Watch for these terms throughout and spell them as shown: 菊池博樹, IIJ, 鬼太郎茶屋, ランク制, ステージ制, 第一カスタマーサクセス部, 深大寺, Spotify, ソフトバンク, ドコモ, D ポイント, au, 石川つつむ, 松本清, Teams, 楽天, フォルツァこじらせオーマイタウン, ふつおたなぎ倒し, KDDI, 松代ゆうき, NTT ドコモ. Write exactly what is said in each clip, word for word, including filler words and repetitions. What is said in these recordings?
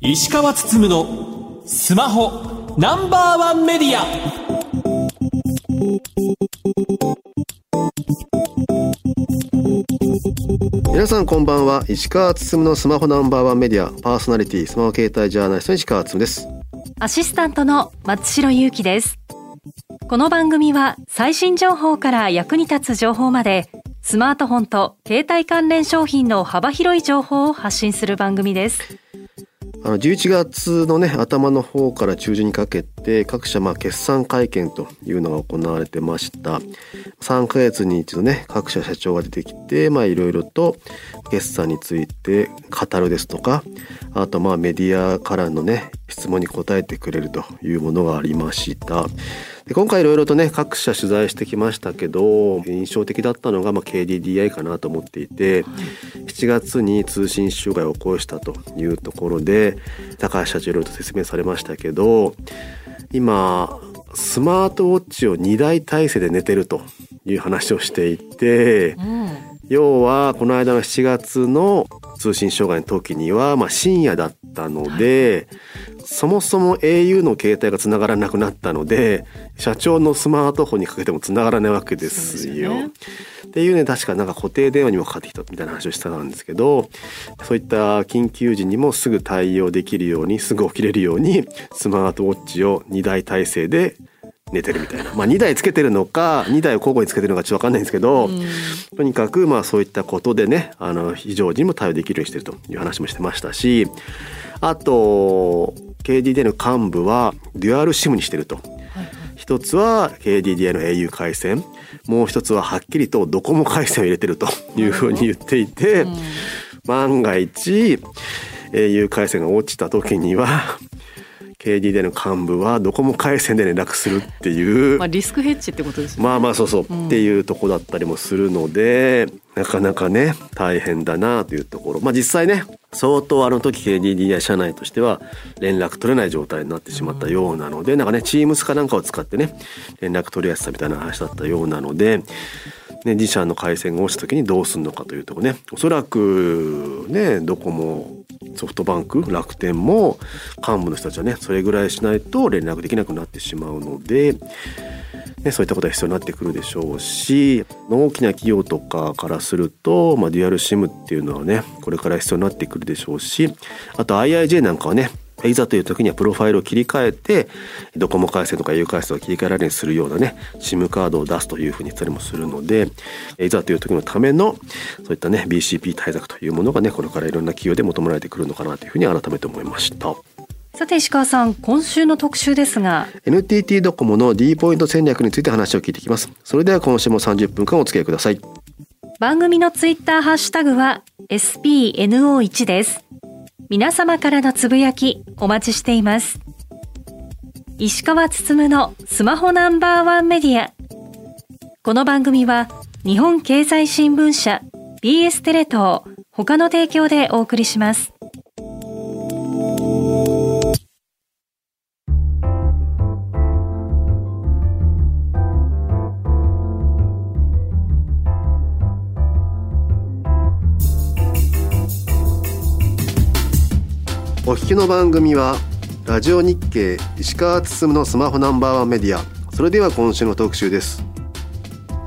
石川つつむのスマホナンバーワンメディア。皆さんこんばんは。石川つつむのスマホナンバーワンメディアパーソナリティ、スマホ携帯ジャーナリストの石川つつむです。アシスタントの松代ゆうきです。この番組は最新情報から役に立つ情報まで、スマートフォンと携帯関連商品の幅広い情報を発信する番組です。あのじゅういちがつの、ね、頭の方から中旬にかけて各社まあ決算会見というのが行われてました。さんかげつに一度ね、各社社長が出てきて、まあいろいろと決算について語るですとか、あとまあメディアからのね質問に答えてくれるというものがありました。で、今回いろいろとね各社取材してきましたけど、印象的だったのがまあ ケーディーディーアイ かなと思っていて、しちがつに通信障害を起こしたというところで高橋社長いろいろと説明されましたけど、今スマートウォッチをにだい体制で寝てるという話をしていて、うん、要はこの間のしちがつの通信障害の時にはまあ深夜だったので、はい、そもそも au の携帯がつながらなくなったので、社長のスマートフォンにかけてもつながらないわけですよ。そうですね。っていうね、確かなんか固定電話にもかかってきたみたいな話をしてたんですけど、そういった緊急時にもすぐ対応できるように、すぐ起きれるようにスマートウォッチをにだい体制で寝てるみたいな、まあ、にだいつけてるのかにだいを交互につけてるのかちょっと分かんないんですけど、うん、とにかくまあそういったことでね、あの非常時にも対応できるようにしてるという話もしてましたし、あと ケーディーディーアイ の幹部はデュアルシムにしてると、はいはい、一つは ケーディーディーアイ の au 回線、もう一つははっきりとドコモ回線を入れてるというふうに言っていて、うん、万が一 au 回線が落ちた時にはケーディーディーアイ の幹部はドコモ回線で連絡するっていうまあリスクヘッジってことですよね。まあまあそうそう、うん、っていうとこだったりもするので、なかなかね大変だなというところ。まあ実際ね、相当あの時 ケーディーディーアイ 社内としては連絡取れない状態になってしまったようなので、うん、なんかね Teams かなんかを使ってね連絡取り合ってたみたいな話だったようなので、ね、自社の回線が落ちた時にどうするのかというところね。おそらくねドコモ、ソフトバンク、楽天も幹部の人たちはねそれぐらいしないと連絡できなくなってしまうので、ね、そういったことが必要になってくるでしょうし、大きな企業とかからすると、まあ、デュアルシムっていうのはねこれから必要になってくるでしょうし、あと アイアイジェー なんかはね、いざという時にはプロファイルを切り替えてドコモ回線とか au 回線を切り替えられるようにするようなね SIM カードを出すというふうに言ったりもするので、いざという時のためのそういったね ビーシーピー 対策というものがねこれからいろんな企業で求められてくるのかなというふうに改めて思いました。さて石川さん、今週の特集ですが エヌティーティー ドコモの D ポイント戦略について話を聞いてきます。それでは今週もさんじゅっぷんかんお付き合いください。番組のツイッターハッシュタグは エスピーエヌオーワン です。皆様からのつぶやきお待ちしています。石川つつむのスマホナンバーワンメディア。この番組は日本経済新聞社、 ビーエス テレ東他の提供でお送りします。お聞きの番組はラジオ日経石川つつむのスマホナンバーワンメディア。それでは今週の特集です。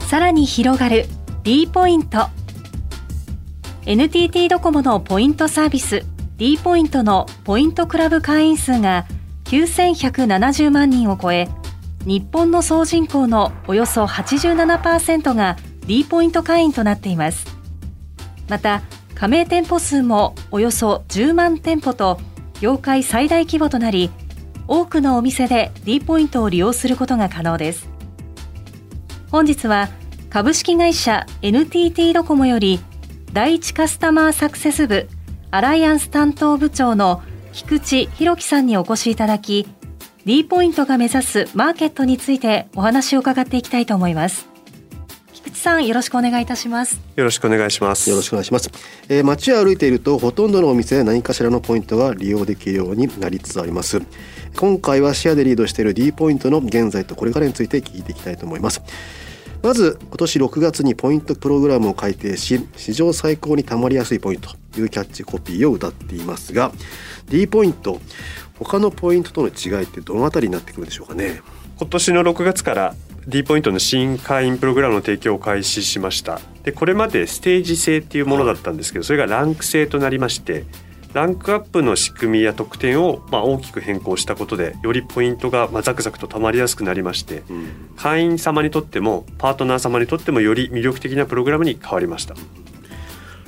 さらに広がる D ポイント。 エヌティーティー ドコモのポイントサービス D ポイントのポイントクラブ会員数がきゅうせんひゃくななじゅうまんにんを超え、日本の総人口のおよそ はちじゅうななパーセント が D ポイント会員となっています。また加盟店舗数もおよそじゅうまんてんぽと業界最大規模となり、多くのお店で D ポイントを利用することが可能です。本日は株式会社 エヌティーティー ドコモより第一カスタマーサクセス部アライアンス担当部長の菊池博樹さんにお越しいただき、 D ポイントが目指すマーケットについてお話を伺っていきたいと思います。菊池さん、よろしくお願いいたします。よろしくお願いします。よろしくお願いします。えー、街を歩いているとほとんどのお店で何かしらのポイントが利用できるようになりつつあります。今回はシェアでリードしている D ポイントの現在とこれからについて聞いていきたいと思います。まず今年ろくがつにポイントプログラムを改定し、史上最高にたまりやすいポイントというキャッチコピーを謳っていますが、 D ポイント、他のポイントとの違いってどのあたりになってくるでしょうかね。今年のろくがつからD ポイントの新会員プログラムの提供を開始しました。でこれまでステージ制っていうものだったんですけど、それがランク制となりまして、ランクアップの仕組みや特典をまあ大きく変更したことで、よりポイントがまあザクザクとたまりやすくなりまして、うん、会員様にとってもパートナー様にとってもより魅力的なプログラムに変わりました。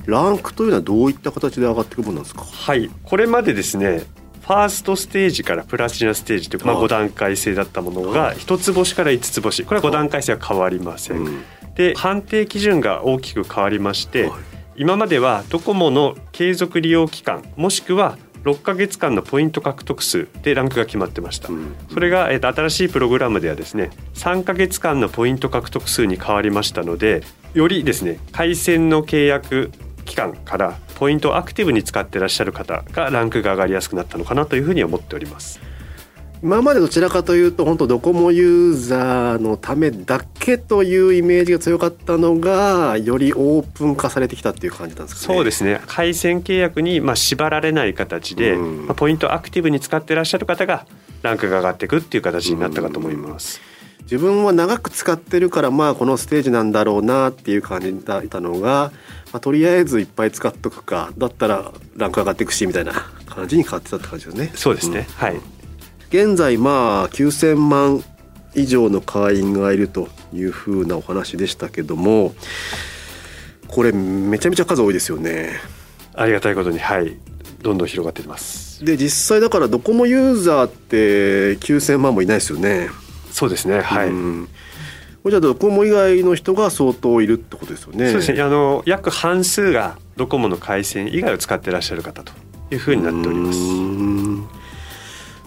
ランクというのはどういった形で上がっていくものなんですか。はい、これまでですね、ファーストステージからプラチナステージという、まあ、ごだんかい制だったものがひとつ星からいつつ星、これはごだんかい制は変わりません、うん、で判定基準が大きく変わりまして、はい、今まではドコモの継続利用期間もしくはろっかげつかんのポイント獲得数でランクが決まってました、うん、それが、えっと、新しいプログラムではですねさんかげつかんのポイント獲得数に変わりましたので、よりですね回線の契約期間からポイントをアクティブに使っていらっしゃる方がランクが上がりやすくなったのかなというふうに思っております。今までどちらかというと本当ドコモユーザーのためだけというイメージが強かったのが、よりオープン化されてきたっていう感じなんですかね。そうですね、回線契約にまあ縛られない形で、うんまあ、ポイントをアクティブに使っていらっしゃる方がランクが上がっていくっていう形になったかと思います、うん、自分は長く使ってるからまあこのステージなんだろうなっていう感じだったのが、まあ、とりあえずいっぱい使っとくか、だったらランク上がっていくしみたいな感じに変わってたって感じですね。そうですね、うん、はい。現在まあきゅうせんまん以上の会員がいるというふうなお話でしたけども、これめちゃめちゃ数多いですよね。ありがたいことに、はい、どんどん広がっています。で実際だからドコモユーザーってきゅうせんまんもいないですよね。そうですね、はい、うん、これじゃあドコモ以外の人が相当いるってことですよね。そうですね、あの約半数がドコモの回線以外を使っていらっしゃる方というふうになっております。うーん、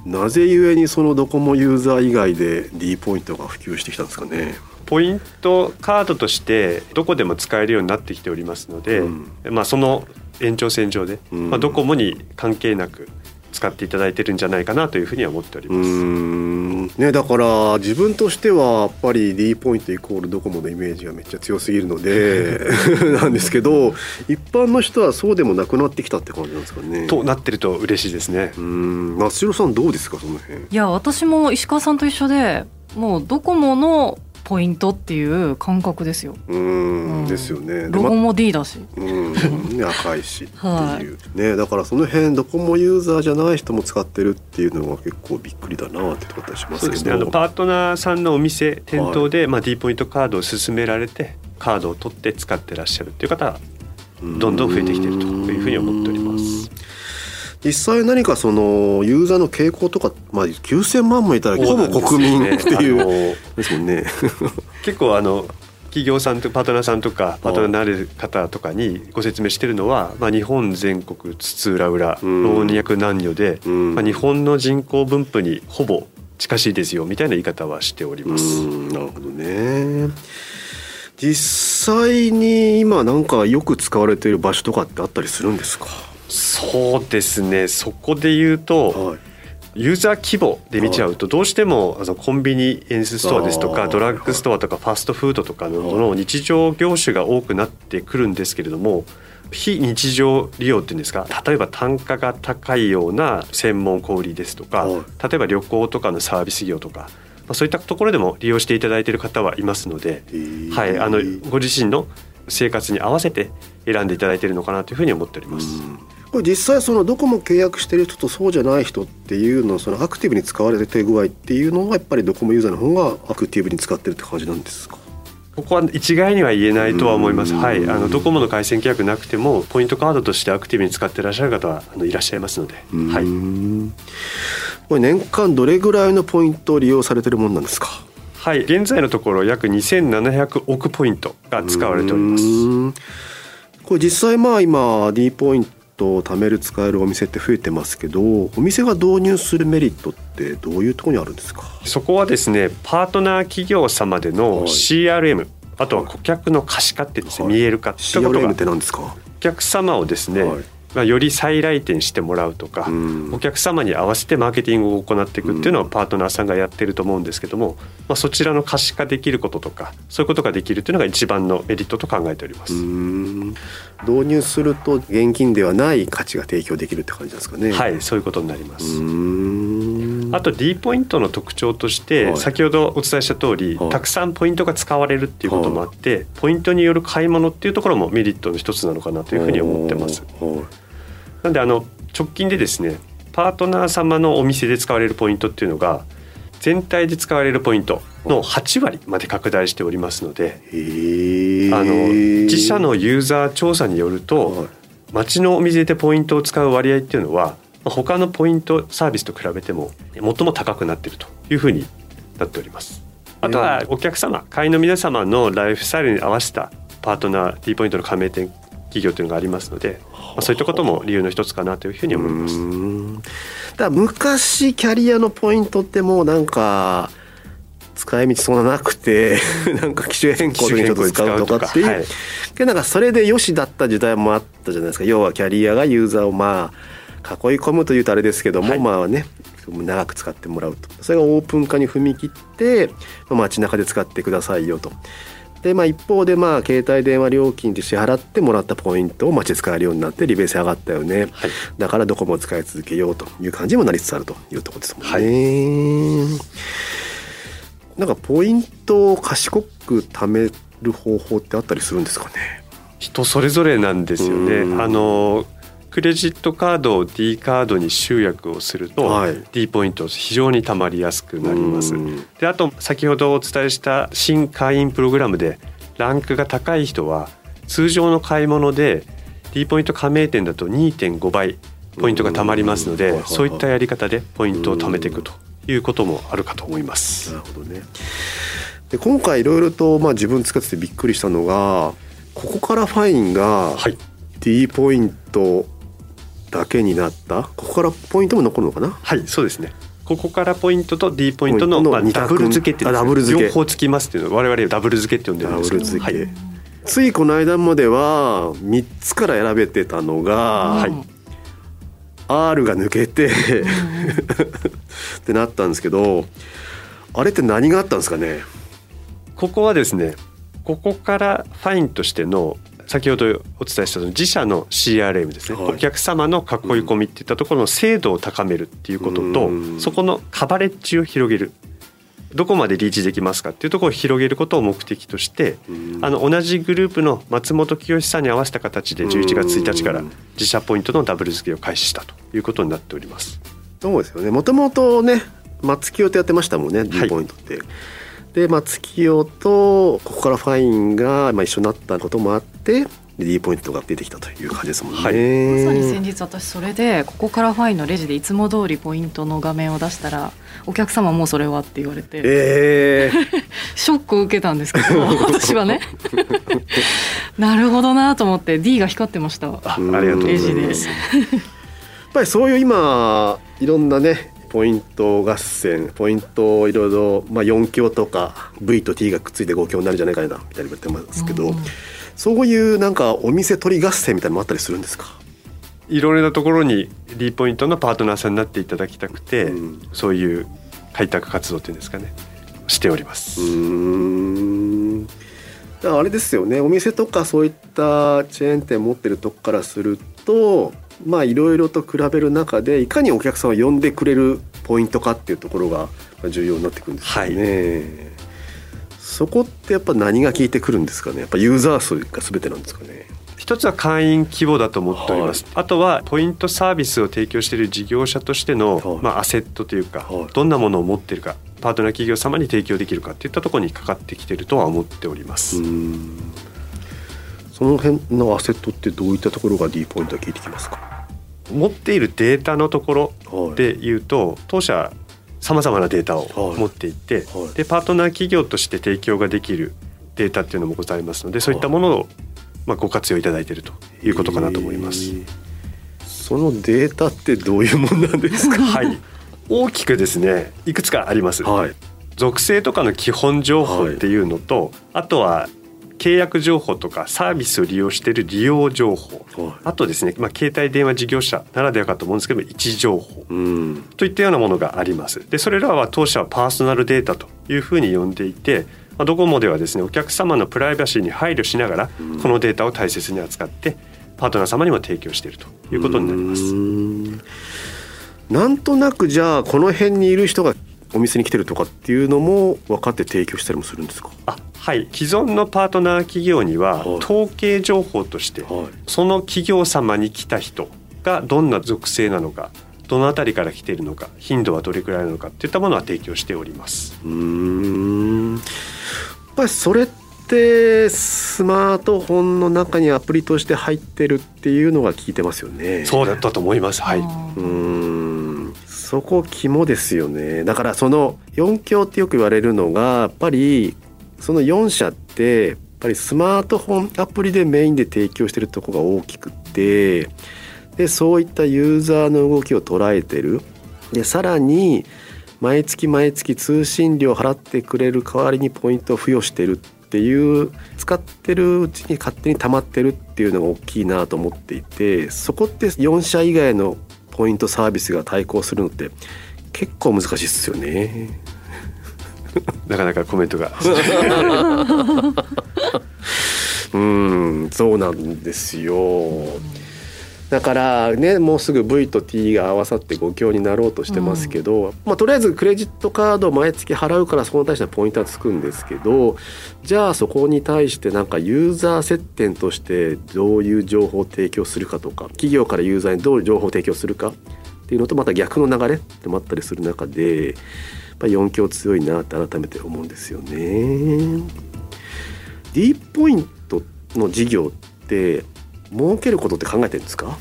なぜゆえにそのドコモユーザー以外で D ポイントが普及してきたんですかね。ポイントカードとしてどこでも使えるようになってきておりますので、うんまあ、その延長線上で、まあ、ドコモに関係なく使っていただいてるんじゃないかなというふうには思っております。うーん、ね、だから自分としてはやっぱり D ポイントイコールドコモのイメージがめっちゃ強すぎるのでなんですけど、一般の人はそうでもなくなってきたって感じなんですかね。となってると嬉しいですね。うーん、松代さんどうですかその辺。いや私も石川さんと一緒で、もうドコモのポイントっていう感覚ですよ。うーん、うん、ですよね。ロゴも D だし、うん、赤いしっていう、はい、ね、だからその辺ドコモユーザーじゃない人も使ってるっていうのが結構びっくりだなってことはしますけど。そうですね、あのパートナーさんのお店店頭で、はいまあ、D ポイントカードを勧められてカードを取って使ってらっしゃるっていう方はどんどん増えてきてるというふうに思っております。実際何かそのユーザーの傾向とか、まあ、きゅうせんまんもいたらほぼ国民っていうですもんね。結構あの企業さんとパートナーさんとかパートナーになれる方とかにご説明してるのは、まあ、日本全国津々浦々老若男女で、まあ、日本の人口分布にほぼ近しいですよみたいな言い方はしております。うん、なるほどね。実際に今なんかよく使われている場所とかってあったりするんですか。そうですね、そこで言うと、はい、ユーザー規模で見ちゃうと、はい、どうしてもあのコンビニエンスストアですとかドラッグストアとかファストフードとか の, の日常業種が多くなってくるんですけれども、非日常利用っていうんですか、例えば単価が高いような専門小売ですとか、はい、例えば旅行とかのサービス業とか、まあ、そういったところでも利用していただいている方はいますので、はい、あのご自身の生活に合わせて選んでいただいているのかなというふうに思っております。これ実際そのドコモ契約してる人とそうじゃない人っていうのをそのアクティブに使われている具合っていうのはやっぱりドコモユーザーの方がアクティブに使ってるって感じなんですか。ここは一概には言えないとは思います。はい、あのドコモの回線契約なくてもポイントカードとしてアクティブに使っていらっしゃる方はいらっしゃいますので、はい、これ年間どれぐらいのポイントを利用されてるものなんですか。はい、現在のところ約にせんななひゃくおくポイントが使われております。うん、これ実際まあ今 D ポイント貯める使えるお店って増えてますけど、お店が導入するメリットってどういうところにあるんですか。そこはですね、パートナー企業様での シーアールエム、はい、あとは顧客の可視化ってですね、はい、見える化ってことが、シーアールエム って何ですか。お客様をですね、はい、まあ、より再来店してもらうとか、うん、お客様に合わせてマーケティングを行っていくっていうのはパートナーさんがやってると思うんですけども、まあ、そちらの可視化できることとかそういうことができるというのが一番のメリットと考えております。うん、導入すると現金ではない価値が提供できるって感じですかね。はい、そういうことになります。うん、あと D ポイントの特徴として、はい、先ほどお伝えした通り、はい、たくさんポイントが使われるっていうこともあって、はい、ポイントによる買い物っていうところもメリットの一つなのかなというふうに思ってます。はい、なんであの直近でですね、パートナー様のお店で使われるポイントっていうのが全体で使われるポイントのはちわりまで拡大しておりますので、あの自社のユーザー調査によると街のお店でポイントを使う割合っていうのは他のポイントサービスと比べても最も高くなっているというふうになっております。あとはお客様、会員の皆様のライフスタイルに合わせたパートナー D ポイントの加盟店企業というのがありますので、まあ、そういったことも理由の一つかなというふうに思います。うん、だ昔キャリアのポイントってもうなんか使い道そんななくてなんか機種変更にちょっと使うとかっていう、はい、でなんかそれで良しだった時代もあったじゃないですか。要はキャリアがユーザーをまあ囲い込むというとあれですけども、はい、まあね、長く使ってもらうと、それがオープン化に踏み切って、まあ、街中で使ってくださいよと。でまあ、一方でまあ携帯電話料金で支払ってもらったポイントを街で使えるようになって利便性上がったよね、はい、だからどこも使い続けようという感じにもなりつつあるというところですもんね、はい、なんかポイントを賢く貯める方法ってあったりするんですかね。人それぞれなんですよね。あのクレジットカードを D カードに集約をすると、はい、D ポイント非常にたまりやすくなります。であと先ほどお伝えした新会員プログラムでランクが高い人は通常の買い物で D ポイント加盟店だと にてんごばいポイントがたまりますので、そういったやり方でポイントを貯めていくということもあるかと思います。なるほど、ね、で今回いろいろとまあ自分使っててびっくりしたのが、ここからファインが D ポイントだけになった。ここからポイントも残るのかな。はい、そうですね。ここからポイントと D ポイントのまあダブル付けってですね、両方つきますっていうのを我々ダブル付けって呼んでるんですけど、ダブル付け、はい、ついこの間まではみっつから選べてたのが、うん、はい、R が抜けて、うん、ってなったんですけど、あれって何があったんですかね。ここはですね、ここからファインとしての先ほどお伝えした自社の シーアールエム ですね、はい、お客様の囲い込みっていったところの精度を高めるっていうことと、うん、そこのカバレッジを広げる、どこまでリーチできますかっていうところを広げることを目的として、うん、あの同じグループの松本清さんに合わせた形でじゅういちがつついたちから自社ポイントのダブル付けを開始したということになっております。そうですよね、もともとね松清とやってましたもんね、 D ポイントって、はい、でまあ、月夜とここからファインがまあ一緒になったこともあって D ポイントが出てきたという感じですもんね、はい、まさに先日私それでここからファインのレジでいつも通りポイントの画面を出したらお客様もそれはって言われて、えー、ショックを受けたんですけど私はねなるほどなと思って D が光ってました。ありがとうございます。レジでやっぱりそういう今いろんなねポイント合戦、ポイントをいろいろ、まあ、よん強とか V と T がくっついてご強になるんじゃないかなみたいに言ってますけど、うん、そういうなんかお店取り合戦みたいなのもあったりするんですか。いろいろなところに D ポイントのパートナーさんになっていただきたくて、うん、そういう開拓活動っていうんですかね、しております。うーん、だからあれですよね、お店とかそういったチェーン店持ってるとこからするとまあいろいろと比べる中でいかにお客さんを呼んでくれるポイントかっていうところが重要になってくるんですよね、はい、そこってやっぱ何が効いてくるんですかね。やっぱユーザー数が全てなんですかね。一つは会員規模だと思っております、はい、あとはポイントサービスを提供している事業者としての、はい、まあ、アセットというか、はい、どんなものを持っているか、パートナー企業様に提供できるかといったところにかかってきているとは思っております。うーん、その辺のアセットってどういったところが D ポイントは効いてきますか。持っているデータのところでいうと、はい、当社さまざまなデータを持っていて、はいはい、でパートナー企業として提供ができるデータっていうのもございますので、そういったものを、はい、まあ、ご活用いただいているということかなと思います、えー、そのデータってどういうものなんですか。はい、大きくですねいくつかあります、はい、属性とかの基本情報っていうのと、はい、あとは契約情報とかサービスを利用している利用情報、はい、あとですね、まあ、携帯電話事業者ならではかと思うんですけど位置情報、うん、といったようなものがあります。でそれらは当社はパーソナルデータというふうに呼んでいて、まあ、ドコモではですねお客様のプライバシーに配慮しながら、うん、このデータを大切に扱ってパートナー様にも提供しているということになります。うーん、なんとなくじゃあこの辺にいる人がお店に来てるとかっていうのも分かって提供したりもするんですか？あ、はい、既存のパートナー企業には、はい、統計情報として、はい、その企業様に来た人がどんな属性なのか、どのあたりから来ているのか、頻度はどれくらいなのかといったものは提供しております。うーん、やっぱりそれってスマートフォンの中にアプリとして入ってるっていうのが聞いてますよね。そうだったと思います。はい、うーん、そこ肝ですよね。だからそのよん強ってよく言われるのがやっぱりそのよん社ってやっぱりスマートフォンアプリでメインで提供してるところが大きくて、でそういったユーザーの動きを捉えてる。でさらに毎月毎月通信料払ってくれる代わりにポイントを付与してるっていう、使ってるうちに勝手に溜まってるっていうのが大きいなと思っていて、そこってよん社以外のポイントサービスが対抗するのって結構難しいですよね。なかなかコメントがうん、そうなんですよ。だからね、もうすぐ V と T が合わさってご強になろうとしてますけど、うん、まあ、とりあえずクレジットカードを毎月払うからそこに対してはポイントはつくんですけど、じゃあそこに対してなんかユーザー接点としてどういう情報を提供するかとか、企業からユーザーにどういう情報を提供するかっていうのとまた逆の流れってもあったりする中で、やっぱりよん強強いなって改めて思うんですよね。 D ポイントの事業って儲けることって考えてるんですか？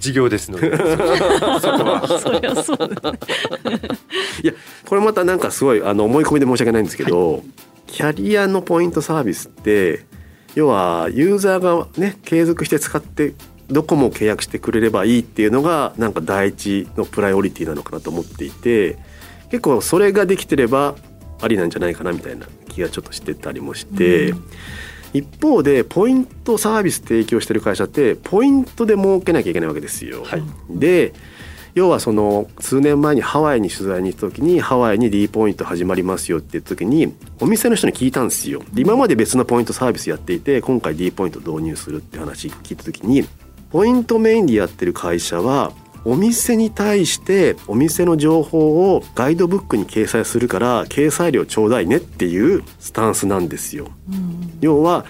事業ですので。そこはそりゃそうだね。いや、これまたなんかすごいあの思い込みで申し訳ないんですけど、はい、キャリアのポイントサービスって要はユーザーがね継続して使ってドコモを契約してくれればいいっていうのがなんか第一のプライオリティなのかなと思っていて、結構それができてればありなんじゃないかなみたいな気がちょっとしてたりもして、うん、一方でポイントサービス提供してる会社ってポイントで儲けなきゃいけないわけですよ、はい、で要はその数年前にハワイに取材に行った時にハワイに D ポイント始まりますよって言った時にお店の人に聞いたんですよ。今まで別のポイントサービスやっていて今回 D ポイント導入するって話聞いた時に、ポイントメインでやってる会社はお店に対してお店の情報をガイドブックに掲載するから掲載料ちょうだいねっていうスタンスなんですよ、うん、要は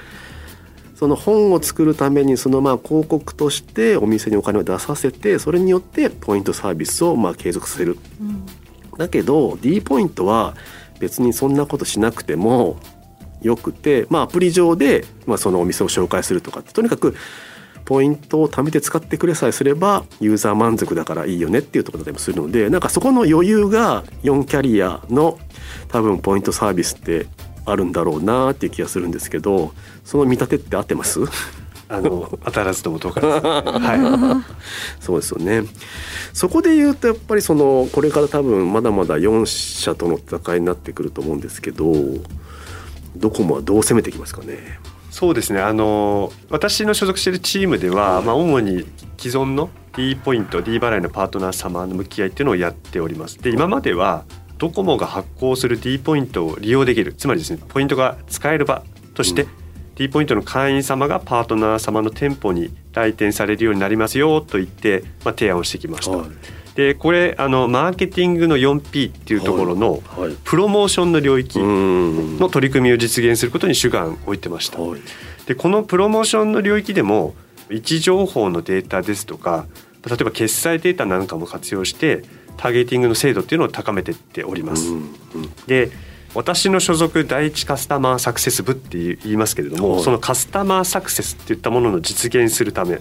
その本を作るためにそのまあ広告としてお店にお金を出させて、それによってポイントサービスをまあ継続させる、うん、だけど D ポイントは別にそんなことしなくてもよくて、まあ、アプリ上でまあそのお店を紹介するとかって、とにかくポイントを貯めて使ってくれさえすればユーザー満足だからいいよねっていうところだったりもするので、なんかそこの余裕がよんキャリアの多分ポイントサービスってあるんだろうなっていう気がするんですけど、その見立てって合ってます？あの当たらずとも遠からず、はい、そうですよね。そこで言うとやっぱりそのこれから多分まだまだよん社との戦いになってくると思うんですけど、ドコモはどう攻めてきますかね？そうですね、あの私の所属しているチームでは、まあ、主に既存の D ポイント D 払いのパートナー様の向き合いっていうのをやっております。で今まではドコモが発行する D ポイントを利用できる、つまりですねポイントが使える場として、うん、D ポイントの会員様がパートナー様の店舗に来店されるようになりますよと言って、まあ、提案をしてきました、はい、でこれあのマーケティングの よんピー っていうところのプロモーションの領域の取り組みを実現することに主眼を置いてました。でこのプロモーションの領域でも位置情報のデータですとか、例えば決済データなんかも活用してターゲティングの精度っていうのを高めていっております。で私の所属第一カスタマーサクセス部って言いますけれども、そのカスタマーサクセスっていったものの実現するため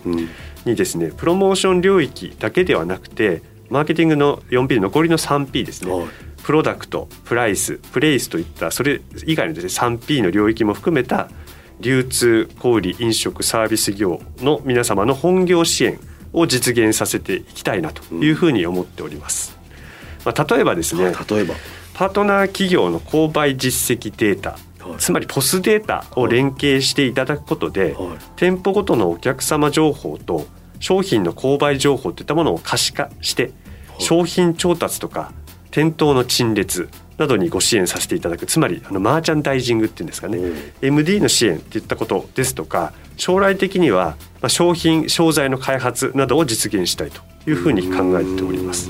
にですね、プロモーション領域だけではなくてマーケティングの よんピー 残りの さんピー ですね、はい、プロダクト、プライス、プレイスといったそれ以外のですね さんピー の領域も含めた流通、小売、飲食、サービス業の皆様の本業支援を実現させていきたいなというふうに思っております、うん、まあ、例えばですね、はい、例えばパートナー企業の購買実績データはい、つまりポスデータを連携していただくことで、はい、店舗ごとのお客様情報と商品の購買情報といったものを可視化して、はい、商品調達とか店頭の陳列などにご支援させていただく、つまりあのマーチャンダイジングっていうんですかね、エムディー の支援といったことですとか、将来的には商品商材の開発などを実現したいというふうに考えております。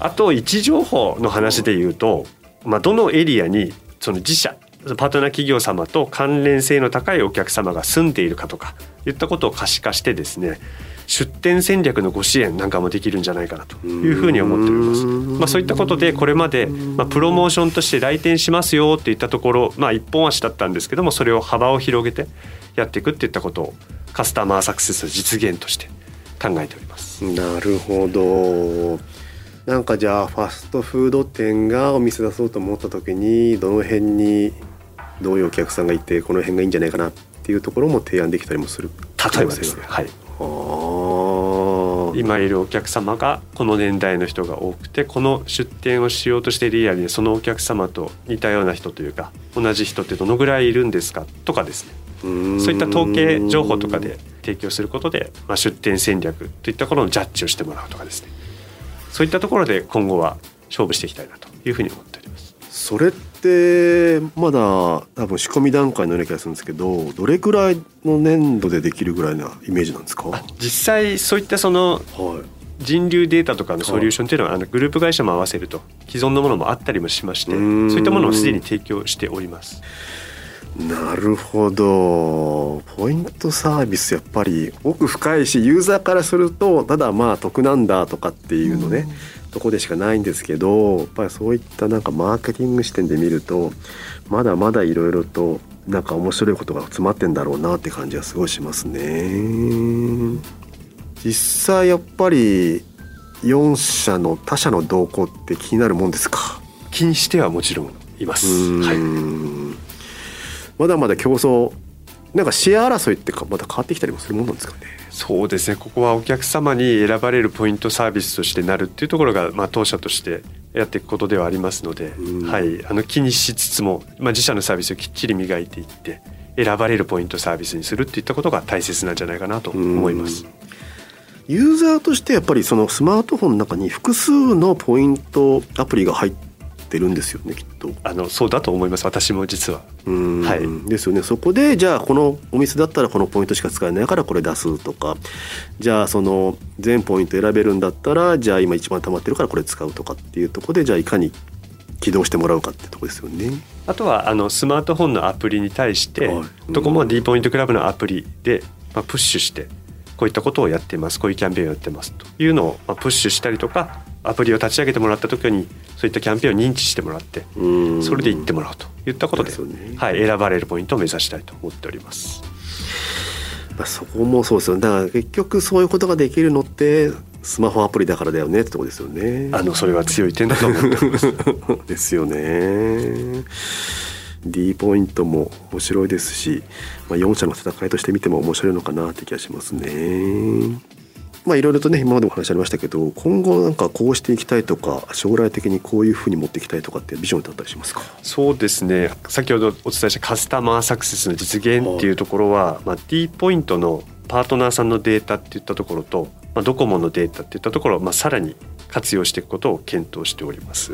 あと位置情報の話でいうと、まあ、どのエリアにその自社パートナー企業様と関連性の高いお客様が住んでいるかとかいったことを可視化してですね、出店戦略のご支援なんかもできるんじゃないかなというふうに思っております、まあ、そういったことでこれまで、まあ、プロモーションとして来店しますよといったところ、まあ、一本足だったんですけども、それを幅を広げてやっていくといったことをカスタマーサクセスの実現として考えております。なるほど。なんかじゃあファストフード店がお店出そうと思った時に、どの辺にどういうお客さんがいてこの辺がいいんじゃないかなっていうところも提案できたりもする。例えばですね、はい、今いるお客様がこの年代の人が多くて、この出店をしようとしているエリアにそのお客様と似たような人というか同じ人ってどのぐらいいるんですかとかですね、うーん、そういった統計情報とかで提供することで、まあ、出店戦略といったことのジャッジをしてもらうとかですね、そういったところで今後は勝負していきたいなというふうに思っております。それってまだ多分仕込み段階のような気がするんですけど、どれくらいの年度でできるぐらいなイメージなんですか？実際そういったその人流データとかのソリューションというのは、はい、あのグループ会社も合わせると既存のものもあったりもしまして、そういったものをすでに提供しております。なるほど。ポイントサービスやっぱり奥深いし、ユーザーからするとただまあ得なんだとかっていうのね、とこでしかないんですけど、やっぱりそういったなんかマーケティング視点で見るとまだまだいろいろとなんか面白いことが詰まってんだろうなって感じはすごいしますね。実際やっぱりよん社の他社の動向って気になるもんですか？気にしてはもちろんいます。はい、まだまだ競争、なんかシェア争いってかまた変わってきたりもするものなんですかね？そうですね、ここはお客様に選ばれるポイントサービスとしてなるっていうところが、まあ、当社としてやっていくことではありますので、はい、あの気にしつつも、まあ、自社のサービスをきっちり磨いていって選ばれるポイントサービスにするっていったことが大切なんじゃないかなと思います。ユーザーとしてやっぱりそのスマートフォンの中に複数のポイントアプリが入っているんですよね、きっと。あのそうだと思います。私も実はうん、はい、ですよね。そこでじゃあこのお店だったらこのポイントしか使えないからこれ出すとか、じゃあその全ポイント選べるんだったらじゃあ今一番溜まってるからこれ使うとかっていうところで、じゃあいかに起動してもらうかってところですよね。あとはあのスマートフォンのアプリに対して、はい、うん、どこも D ポイントクラブのアプリで、まあ、プッシュしてこういったことをやってます、こういうキャンペーンをやってますというのを、まあ、プッシュしたりとか、アプリを立ち上げてもらった時にそういったキャンペーンを認知してもらって、それで行ってもらうといったことで、はい、選ばれるポイントを目指したいと思っております。まあ、そこもそうですよね。だから結局そういうことができるのってスマホアプリだからだよねってことですよね。あのそれは強い点だと思ってますですよね。 D ポイントも面白いですし、まあ、よん社の戦いとして見ても面白いのかなって気がしますね。まあ、いろいろとね今までも話ありましたけど、今後なんかこうしていきたいとか将来的にこういうふうに持っていきたいとかってビジョンだったりしますか？そうですね、先ほどお伝えしたカスタマーサクセスの実現っていうところは、まあ、D ポイントのパートナーさんのデータっていったところと、まあ、ドコモのデータっていったところを、まあ、さらに活用していくことを検討しております。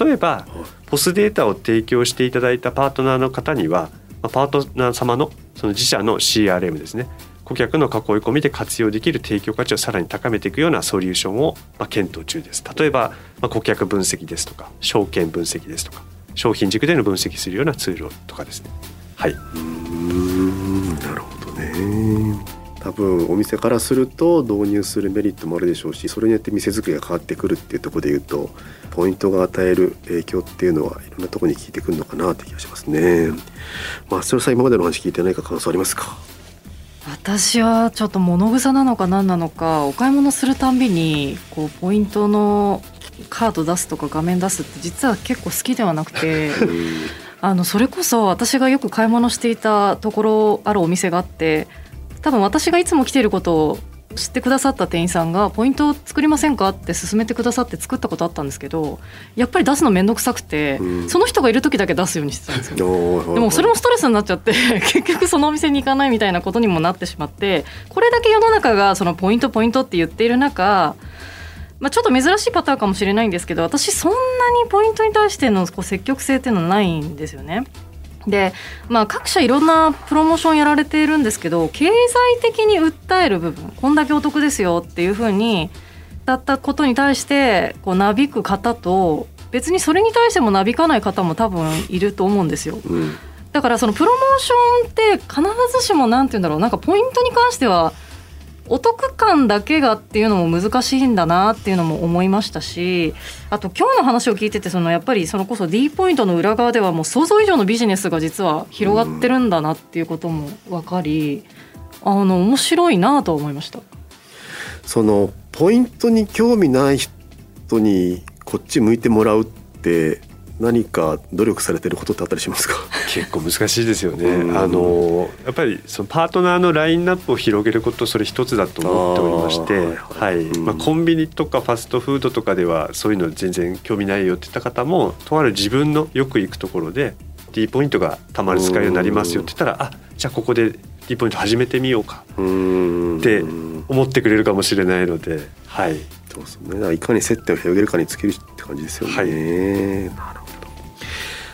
例えばポスデータを提供していただいたパートナーの方には、まあ、パートナー様のその自社の シーアールエム ですね、顧客の囲い込みで活用できる提供価値をさらに高めていくようなソリューションを検討中です。例えば顧客分析ですとか証券分析ですとか商品軸での分析するようなツールとかですね。はい、うーん、なるほどね。多分お店からすると導入するメリットもあるでしょうし、それによって店作りが変わってくるっていうところでいうとポイントが与える影響っていうのはいろんなところに効いてくるのかなって気がしますね。松代さん、今までの話聞いて何か感想ありますか？私はちょっと物臭なのか何なのか、お買い物するたんびにこうポイントのカード出すとか画面出すって実は結構好きではなくてあのそれこそ私がよく買い物していたところあるお店があって、多分私がいつも来ていることを知ってくださった店員さんがポイントを作りませんかって勧めてくださって作ったことあったんですけど、やっぱり出すのめんどくさくて、うん、その人がいる時だけ出すようにしてたんですよ。でもそれもストレスになっちゃって結局そのお店に行かないみたいなことにもなってしまって、これだけ世の中がそのポイントポイントって言っている中、まあ、ちょっと珍しいパターンかもしれないんですけど、私そんなにポイントに対してのこう積極性っていうのはないんですよね。で、まあ、各社いろんなプロモーションやられているんですけど、経済的に訴える部分、こんだけお得ですよっていう風にだったことに対してこうなびく方と、別にそれに対してもなびかない方も多分いると思うんですよ、うん、だからそのプロモーションって必ずしもなんて言うんだろう、なんかポイントに関してはお得感だけがっていうのも難しいんだなっていうのも思いましたし、あと今日の話を聞いてて、そのやっぱりそれこそ D ポイントの裏側ではもう想像以上のビジネスが実は広がってるんだなっていうことも分かり、あの面白いなと思いました。そのポイントに興味ない人にこっち向いてもらうって何か努力されてることってあったりしますか？結構難しいですよね、うん、あのやっぱりそのパートナーのラインナップを広げること、それ一つだと思っておりまして、はい、はいうんまあ、コンビニとかファストフードとかではそういうの全然興味ないよって言った方も、とある自分のよく行くところで D ポイントがたまに使えるようになりますよって言ったら、うん、あじゃあここで D ポイント始めてみようかって思ってくれるかもしれないので、はい、そうですね、いかに接点を広げるかにつけるって感じですよね、はい、なるほど。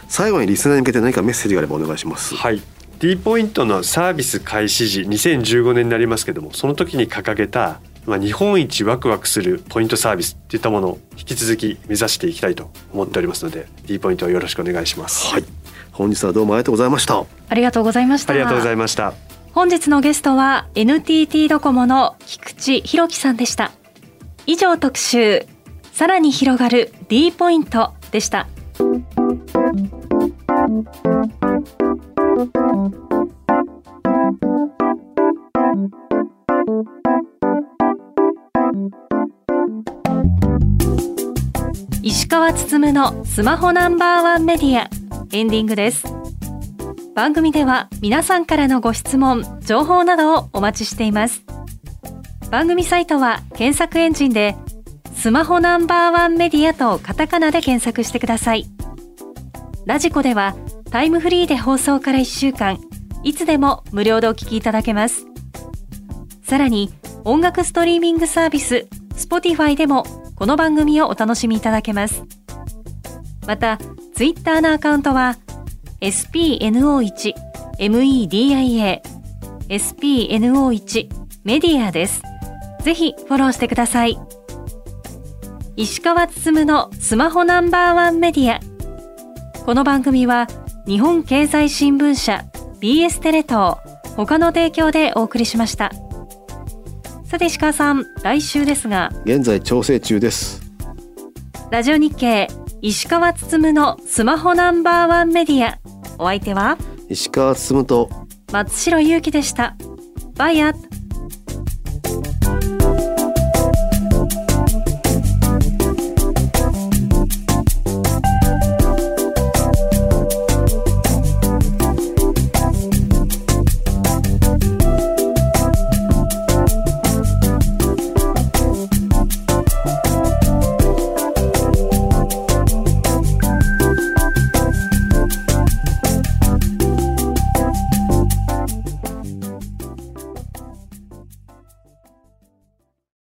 最後にリスナーに向けて何かメッセージがあればお願いします、はい、D ポイントのサービス開始時にせんじゅうごねんになりますけども、その時に掲げた、まあ、日本一ワクワクするポイントサービスといったものを引き続き目指していきたいと思っておりますので、うん、D ポイントをよろしくお願いします、はい、本日はどうもありがとうございました。ありがとうございました。ありがとうございました。本日のゲストは エヌティーティー ドコモの菊池裕樹さんでした。以上、特集さらに広がる D ポイントでした。石川つつむのスマホナンバーワンメディア、エンディングです。番組では皆さんからのご質問、情報などをお待ちしています。番組サイトは検索エンジンでスマホナンバーワンメディアとカタカナで検索してください。ラジコではタイムフリーで放送からいっしゅうかん、いつでも無料でお聞きいただけます。さらに音楽ストリーミングサービス Spotify でもこの番組をお楽しみいただけます。また Twitter のアカウントは エスピーエヌオーワンメディア エスピーエヌオーワンメディア です。ぜひフォローしてください。石川つつむのスマホナンバーワンメディア、この番組は日本経済新聞社、 ビーエス テレ東他の提供でお送りしました。さて石川さん、来週ですが、現在調整中です。ラジオ日経石川つつむのスマホナンバーワンメディア、お相手は石川つつむと松代ゆうきでした。バイア。